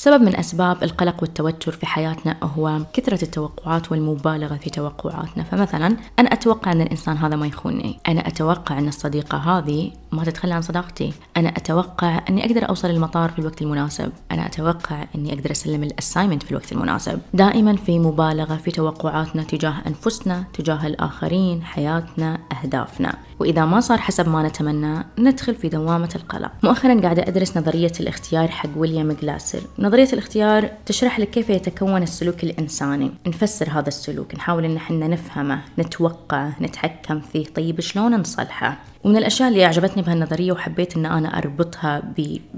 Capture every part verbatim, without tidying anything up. سبب من أسباب القلق والتوتر في حياتنا هو كثرة التوقعات والمبالغة في توقعاتنا. فمثلا أنا أتوقع أن الإنسان هذا ما يخونني، أنا أتوقع أن الصديقة هذه ما تتخلى عن صداقتي، أنا أتوقع أني أقدر أوصل المطار في الوقت المناسب، أنا أتوقع أني أقدر أسلم الأسايمنت في الوقت المناسب. دائما في مبالغة في توقعاتنا تجاه أنفسنا، تجاه الآخرين، حياتنا، أهدافنا، وإذا ما صار حسب ما نتمنى ندخل في دوامة القلق. مؤخرا قاعدة أدرس نظرية الاختيار حق ويليام جلاسر. نظرية الاختيار تشرح لك كيف يتكون السلوك الإنساني، نفسر هذا السلوك، نحاول إن احنا نفهمه، نتوقعه، نتحكم فيه. طيب شلون نصلحه؟ ومن الأشياء اللي أعجبتني بهالنظرية وحبيت إن أنا أربطها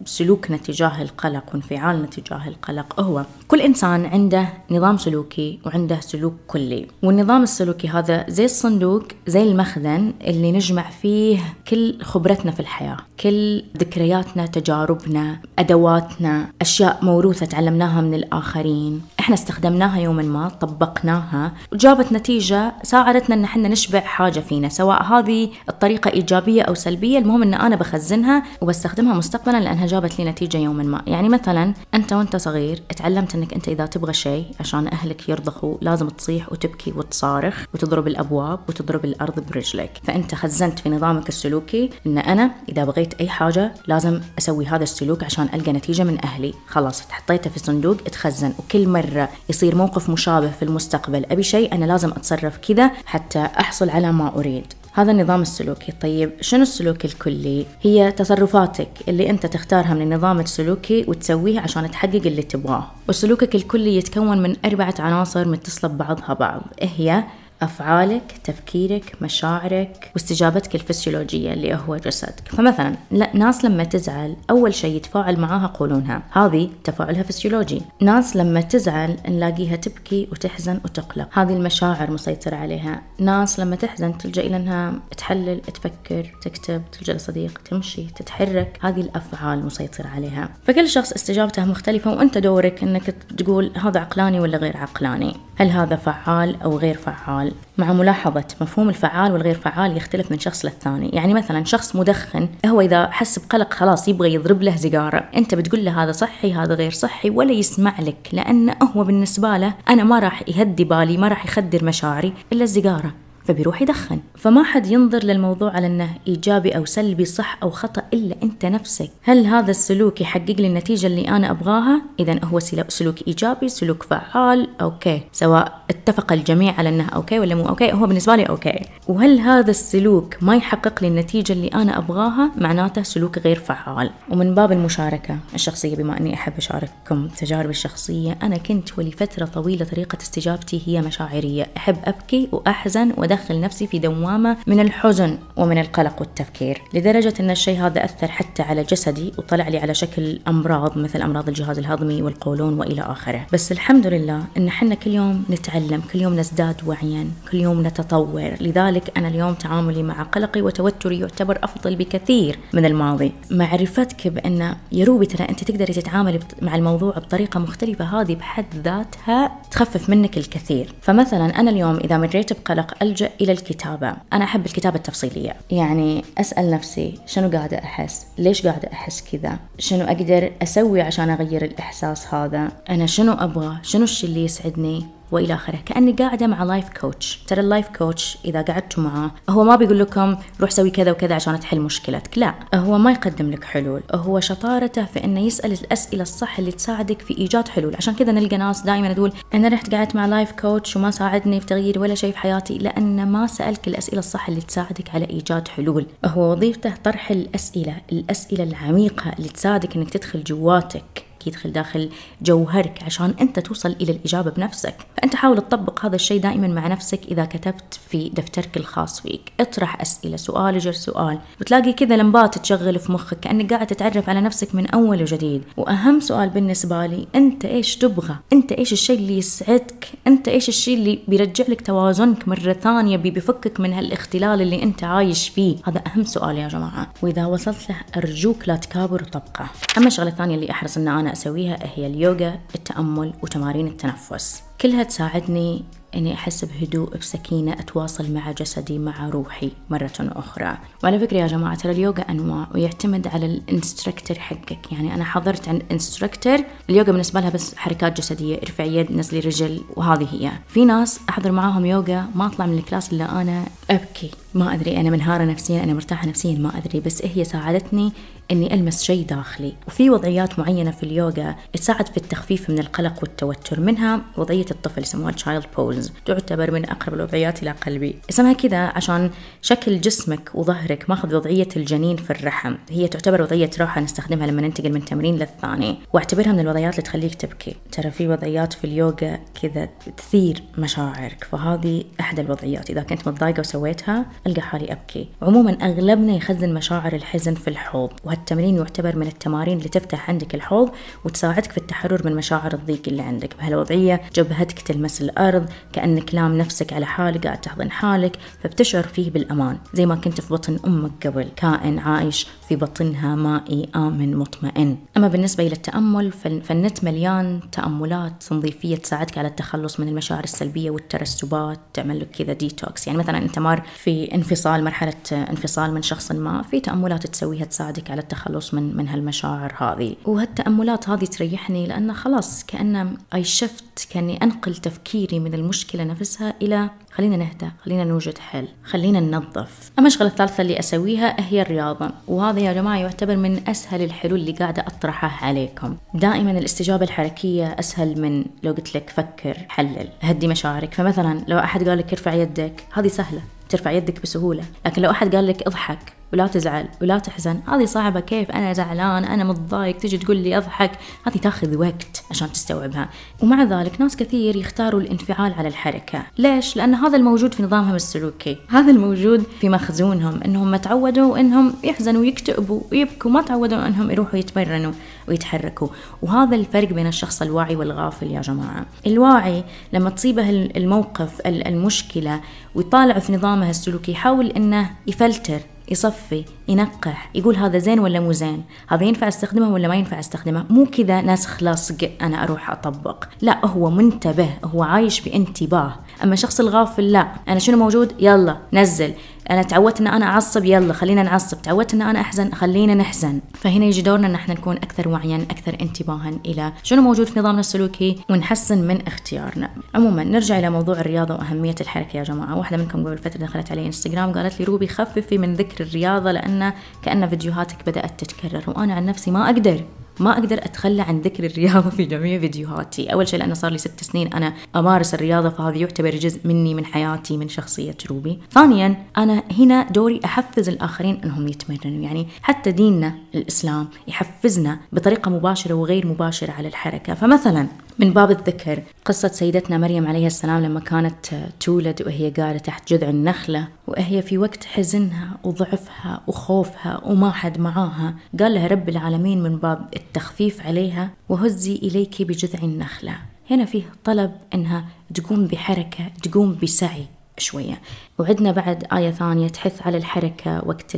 بسلوكنا تجاه القلق وانفعالنا تجاه القلق هو كل إنسان عنده نظام سلوكي وعنده سلوك كلي، والنظام السلوكي هذا زي الصندوق، زي المخزن اللي نجمع فيه كل خبرتنا في الحياة، كل ذكرياتنا، تجاربنا، أدواتنا، أشياء موروثة تعلمناها من الآخرين، إحنا استخدمناها يوما ما، طبقناها وجابت نتيجة ساعدتنا إن إحنا نشبع حاجة فينا، سواء هذه الطريقة إيجابية إيجابية أو سلبية، المهم إن أنا بخزنها وبستخدمها مستقبلا لأنها جابت لي نتيجة يوما ما. يعني مثلا أنت وأنت صغير اتعلمت أنك أنت إذا تبغى شيء عشان أهلك يرضخوا لازم تصيح وتبكي وتصارخ وتضرب الأبواب وتضرب الأرض برجلك، فأنت خزنت في نظامك السلوكي إن أنا إذا بغيت أي حاجة لازم أسوي هذا السلوك عشان ألقى نتيجة من أهلي. خلاص حطيته في صندوق اتخزن، وكل مرة يصير موقف مشابه في المستقبل أبي شيء أنا لازم أتصرف كذا حتى أحصل على ما أريد. هذا النظام السلوكي. طيب شنو السلوك الكلي؟ هي تصرفاتك اللي انت تختارها من النظام السلوكي وتسويها عشان تحقق اللي تبغاه. وسلوكك الكلي يتكون من أربعة عناصر متصلة ببعضها بعض، هي أفعالك، تفكيرك، مشاعرك، واستجابتك الفسيولوجية اللي هو جسدك. فمثلا ناس لما تزعل أول شيء يتفاعل معاها قولونها، هذه تفاعلها فسيولوجي. ناس لما تزعل نلاقيها تبكي وتحزن وتقلق، هذه المشاعر مسيطرة عليها. ناس لما تحزن تلجأ إلى أنها تحلل، تفكر، تكتب، تلجأ لصديق، تمشي، تتحرك، هذه الأفعال مسيطرة عليها. فكل شخص استجابته مختلفة، وأنت دورك أنك تقول هذا عقلاني ولا غير عقلاني، هل هذا فعال أو غير فعال، مع ملاحظة مفهوم الفعال والغير فعال يختلف من شخص للثاني. يعني مثلا شخص مدخن هو إذا حس بقلق خلاص يبغى يضرب له سيجارة، أنت بتقول له هذا صحي هذا غير صحي ولا يسمع لك، لأنه هو بالنسبة له أنا ما راح يهدي بالي، ما راح يخدر مشاعري إلا السيجارة، فبيروح يدخن. فما حد ينظر للموضوع على أنه إيجابي أو سلبي، صح أو خطأ، إلا أنت نفسك. هل هذا السلوك يحقق لي النتيجة اللي أنا أبغاها؟ إذا هو سلوك إيجابي، سلوك فعال، أوكي، سواء اتفق الجميع على أنه أوكي ولا مو أوكي، هو بالنسبة لي أوكي. وهل هذا السلوك ما يحقق لي النتيجة اللي أنا أبغاها؟ معناته سلوك غير فعال. ومن باب المشاركة الشخصية، بما أني أحب أشارككم تجاربي الشخصية، أنا كنت ولفترة طويلة طريقة استجابتي هي مشاعرية، أحب أبكي وأحزن ودخل أدخل نفسي في دوامة من الحزن ومن القلق والتفكير، لدرجة أن الشيء هذا أثر حتى على جسدي وطلع لي على شكل أمراض مثل أمراض الجهاز الهضمي والقولون وإلى آخره. بس الحمد لله أن احنا كل يوم نتعلم، كل يوم نزداد وعيا، كل يوم نتطور. لذلك أنا اليوم تعاملي مع قلقي وتوتري يعتبر أفضل بكثير من الماضي. معرفتك بأن يا روبي ترى أنت تقدري تتعاملي مع الموضوع بطريقة مختلفة، هذه بحد ذاتها تخفف منك الكثير. فمثلا أنا اليوم إذا مريت بقلق ألجأ إلى الكتابة، أنا أحب الكتابة التفصيلية، يعني أسأل نفسي شنو قاعدة أحس، ليش قاعدة أحس كذا، شنو أقدر أسوي عشان أغير الإحساس هذا، أنا شنو أبغى، شنو الشي اللي يسعدني وإلى آخره. كأني قاعدة مع لايف كوتش. ترى اللايف كوتش إذا قعدتوا معه هو ما بيقول لكم روح سوي كذا وكذا عشان تحل مشكلتك، لا، هو ما يقدم لك حلول، هو شطارته في إنه يسأل الأسئلة الصح اللي تساعدك في إيجاد حلول. عشان كذا نلقى ناس دائما تقول أنا رحت قعدت مع لايف كوتش وما ساعدني في تغيير ولا شيء في حياتي، لأنه ما سألك الأسئلة الصح اللي تساعدك على إيجاد حلول. هو وظيفته طرح الأسئلة، الأسئلة العميقة اللي تساعدك إنك تدخل جواتك، يدخل داخل جوهرك عشان أنت توصل إلى الإجابة بنفسك. فأنت حاول تطبق هذا الشيء دائما مع نفسك. إذا كتبت في دفترك الخاص فيك اطرح أسئلة، سؤال جر سؤال، وتلاقي كذا لمبات تشغل في مخك كأنك قاعد تتعرف على نفسك من أول وجديد. وأهم سؤال بالنسبة لي، أنت إيش تبغى؟ أنت إيش الشيء اللي يسعدك؟ أنت إيش الشيء اللي بيرجع لك توازنك مرة ثانية، بيفكك من هالاختلال اللي أنت عايش فيه؟ هذا أهم سؤال يا جماعة، وإذا وصلت له أرجوك لا تكابر وطبقه. أما الشغلة الثانية اللي أحرص إن أنا أسويها هي اليوغا، التأمل وتمارين التنفس، كلها تساعدني اني احس بهدوء، بسكينه، اتواصل مع جسدي، مع روحي مره اخرى. وعلى فكره يا جماعه ترى اليوغا انواع، ويعتمد على الانستراكتور حقك. يعني انا حضرت عند انستراكتور اليوغا بالنسبه لها بس حركات جسديه، ارفع يد، نزلي رجل، وهذه هي. في ناس احضر معاهم يوغا ما اطلع من الكلاس الا انا ابكي، ما ادري انا منهاره نفسيا، انا مرتاحه نفسيا، ما ادري، بس هي ساعدتني اني المس شيء داخلي. وفي وضعيات معينه في اليوغا تساعد في التخفيف من القلق والتوتر، منها وضعيه الطفل يسموها Child Pose، تعتبر من اقرب الوضعيات الى قلبي. اسمها كذا عشان شكل جسمك وظهرك ماخذ وضعيه الجنين في الرحم، هي تعتبر وضعيه راحه نستخدمها لما ننتقل من تمرين للثاني، واعتبرها من الوضعيات اللي تخليك تبكي. ترى في وضعيات في اليوغا كذا تثير مشاعرك، فهذه احدى الوضعيات. اذا كنت متضايقه وسويتها القى حالي ابكي. عموما اغلبنا يخزن مشاعر الحزن في الحوض، التمرين يعتبر من التمارين اللي تفتح عندك الحوض وتساعدك في التحرر من مشاعر الضيق اللي عندك. بهالوضعية جبهتك تلمس الأرض، كأنك لام نفسك على حالك، قاعد تحضن حالك، فبتشعر فيه بالأمان زي ما كنت في بطن أمك قبل، كائن عايش في بطنها، مائي، آمن، مطمئن. أما بالنسبة إلى التأمل فالنت مليان تأملات تنظيفية تساعدك على التخلص من المشاعر السلبية والترسبات، تعمل لك كذا ديتوكس. يعني مثلا أنت مار في انفصال، مرحلة انفصال من شخص ما، في تأملات تسويها تساعدك على التخلص من من هالمشاعر هذه. وهالتأملات هذه تريحني، لأن خلاص كأن أي شفت، كأني أنقل تفكيري من المشكلة نفسها إلى خلينا نهدى، خلينا نوجد حل، خلينا ننظف. أما الشغلة الثالثة اللي أسويها هي الرياضة، وهذا يا جماعة يعتبر من أسهل الحلول اللي قاعدة أطرحها عليكم. دائما الاستجابة الحركية أسهل من لو قلت لك فكر، حلل، هدي مشاعرك. فمثلا لو أحد قال لك ارفع يدك، هذه سهلة، ترفع يدك بسهولة. لكن لو أحد قال لك اضحك ولا تزعل ولا تحزن، هذه صعبة. كيف أنا زعلان، أنا متضايق، تجي تقول لي أضحك، هذه تاخذ وقت عشان تستوعبها. ومع ذلك ناس كثير يختاروا الانفعال على الحركة. ليش؟ لأن هذا الموجود في نظامهم السلوكي، هذا الموجود في مخزونهم، إنهم ما تعودوا إنهم يحزنوا ويكتئبوا ويبكوا، ما تعودوا إنهم يروحوا يتمرنوا ويتحركوا. وهذا الفرق بين الشخص الواعي والغافل يا جماعة. الواعي لما تصيبه الموقف، المشكلة، ويطالع في نظامه السلوكي، يحاول إنه يفلتر، يصفي، ينقح، يقول هذا زين ولا مو زين، هذا ينفع استخدمه ولا ما ينفع استخدمه، مو كذا نسخ لصق أنا أروح أطبق. لا، هو منتبه، هو عايش بانتباه. أما الشخص الغافل لا، أنا شنو موجود، يلا نزل، أنا تعودت أن أنا أعصب، يلا خلينا نعصب، تعودت أن أنا أحزن، خلينا نحزن. فهنا يجي دورنا أن احنا نكون أكثر وعياً، أكثر انتباهاً إلى شنو موجود في نظامنا السلوكي، ونحسن من اختيارنا. عموماً نرجع إلى موضوع الرياضة وأهمية الحركة يا جماعة. واحدة منكم قبل فترة دخلت علي إنستغرام قالت لي روبي خففي من ذكر الرياضة لأن كأن فيديوهاتك بدأت تتكرر، وأنا عن نفسي ما أقدر ما أقدر أتخلى عن ذكر الرياضة في جميع فيديوهاتي. أول شيء لأنه صار لي ست سنين أنا أمارس الرياضة، فهذا يعتبر جزء مني، من حياتي، من شخصية روبي. ثانياً أنا هنا دوري أحفز الآخرين أنهم يتمرنوا. يعني حتى ديننا الإسلام يحفزنا بطريقة مباشرة وغير مباشرة على الحركة. فمثلاً من باب الذكر قصة سيدتنا مريم عليها السلام لما كانت تولد وهي قاعدة تحت جذع النخلة، وهي في وقت حزنها وضعفها وخوفها وما حد معاها، قال لها رب العالمين من باب التخفيف عليها وهزي إليك بجذع النخلة. هنا فيه طلب إنها تقوم بحركة، تقوم بسعي شوية. وعدنا بعد آية ثانية تحث على الحركة وقت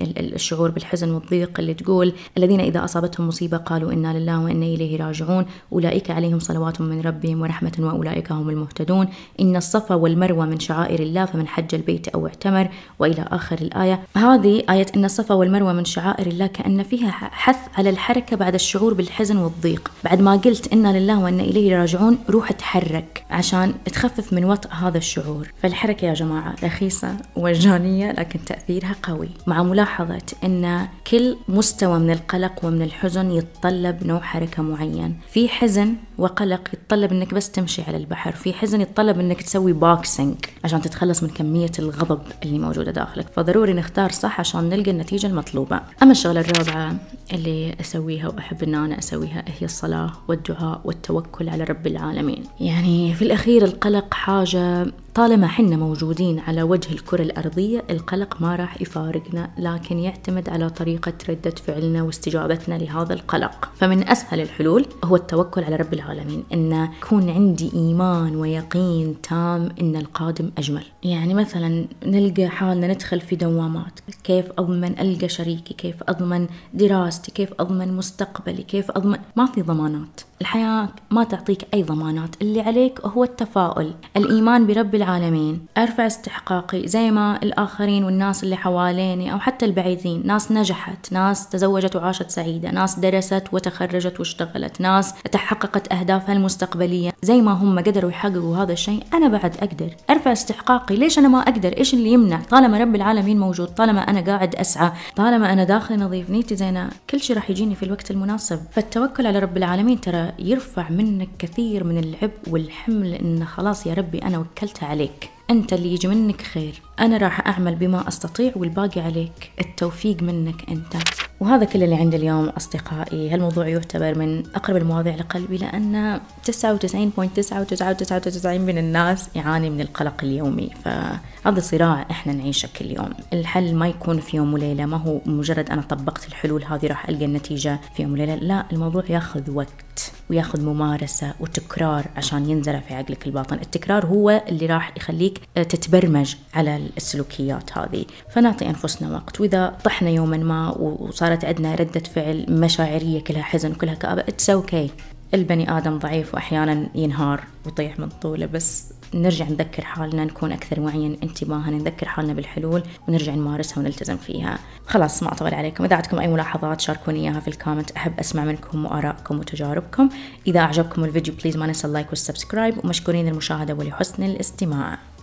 الشعور بالحزن والضيق، اللي تقول الذين إذا أصابتهم مصيبة قالوا إنا لله وإنا إليه راجعون أولئك عليهم صلوات من ربهم ورحمة وأولئك هم المهتدون إن الصفا والمروة من شعائر الله فمن حج البيت أو اعتمر، وإلى آخر الآية. هذه آية إن الصفا والمروة من شعائر الله كأن فيها حث على الحركة بعد الشعور بالحزن والضيق. بعد ما قلت إنا لله وإنا إليه راجعون، روح تحرك عشان تخفف من وطأ هذا الشعور. فالحركة يا جماعة رخيصة ومجانية، لكن تأثيرها قوي، مع ملاحظة أن كل مستوى من القلق ومن الحزن يتطلب نوع حركة معين. في حزن وقلق يتطلب أنك بس تمشي على البحر، في حزن يتطلب أنك تسوي بوكسينج عشان تتخلص من كمية الغضب اللي موجودة داخلك. فضروري نختار صح عشان نلقى النتيجة المطلوبة. أما الشغلة الرابعة اللي أسويها وأحب أن أنا أسويها هي الصلاة والدعاء والتوكل على رب العالمين. يعني في الأخير القلق حاجة طالما حنا موجودين على وجه الكرة الأرضية القلق ما راح يفارقنا، لكن يعتمد على طريقة ردة فعلنا واستجابتنا لهذا القلق. فمن أسهل الحلول هو التوكل على رب العالمين، أن يكون عندي إيمان ويقين تام أن القادم أجمل. يعني مثلا نلقى حالنا ندخل في دوامات، كيف أضمن ألقى شريكي، كيف أضمن دراستي، كيف أضمن مستقبلي، كيف أضمن، ما في ضمانات. الحياة ما تعطيك أي ضمانات، اللي عليك هو التفاؤل، الإيمان برب العالمين، أرفع استحقاقي زي ما الآخرين والناس اللي حواليني أو حتى البعيدين، ناس نجحت، ناس تزوجت وعاشت سعيدة، ناس درست وتخرجت واشتغلت، ناس تحققت أهدافها المستقبلية، زي ما هم قدروا يحققوا هذا الشيء أنا بعد أقدر. أرفع استحقاقي، ليش أنا ما أقدر؟ إيش اللي يمنع؟ طالما رب العالمين موجود، طالما أنا قاعد أسعى، طالما أنا داخل نظيف نيتي زينا، كل شيء راح يجيني في الوقت المناسب. فالتوكل على رب العالمين ترى يرفع منك كثير من العبء والحمل، إن خلاص يا ربي أنا وكلتها عليك، أنت اللي يجي منك خير، أنا راح أعمل بما أستطيع والباقي عليك، التوفيق منك أنت. وهذا كل اللي عند اليوم أصدقائي. هالموضوع يعتبر من أقرب المواضيع لقلبي، لأن تسعة وتسعين فاصلة تسعة تسعة تسعة تسعة من الناس يعاني من القلق اليومي، فهذا صراع إحنا نعيشه كل يوم. الحل ما يكون في يوم وليلة، ما هو مجرد أنا طبقت الحلول هذه راح ألقى النتيجة في يوم وليلة، لا، الموضوع ياخذ وقت وياخذ ممارسة وتكرار عشان ينزرع في عقلك الباطن. التكرار هو اللي راح يخليك تتبرمج على السلوكيات هذه. فنعطي أنفسنا وقت، وإذا طحنا يوما ما وصارت عندنا ردة فعل مشاعرية كلها حزن وكلها كآبة، it's okay. البني آدم ضعيف وأحيانا ينهار ويطيح من طوله، بس نرجع نذكر حالنا، نكون أكثر وعيا، انتباها، نذكر حالنا بالحلول ونرجع نمارسها ونلتزم فيها. خلاص ما أطول عليكم، إذا عندكم أي ملاحظات شاركوني إياها في الكومنت، أحب أسمع منكم وآرائكم وتجاربكم. إذا أعجبكم الفيديو بليز ما ننسى اللايك والسبسكرايب، ومشكورين للمشاهدة ولحسن الاستماع.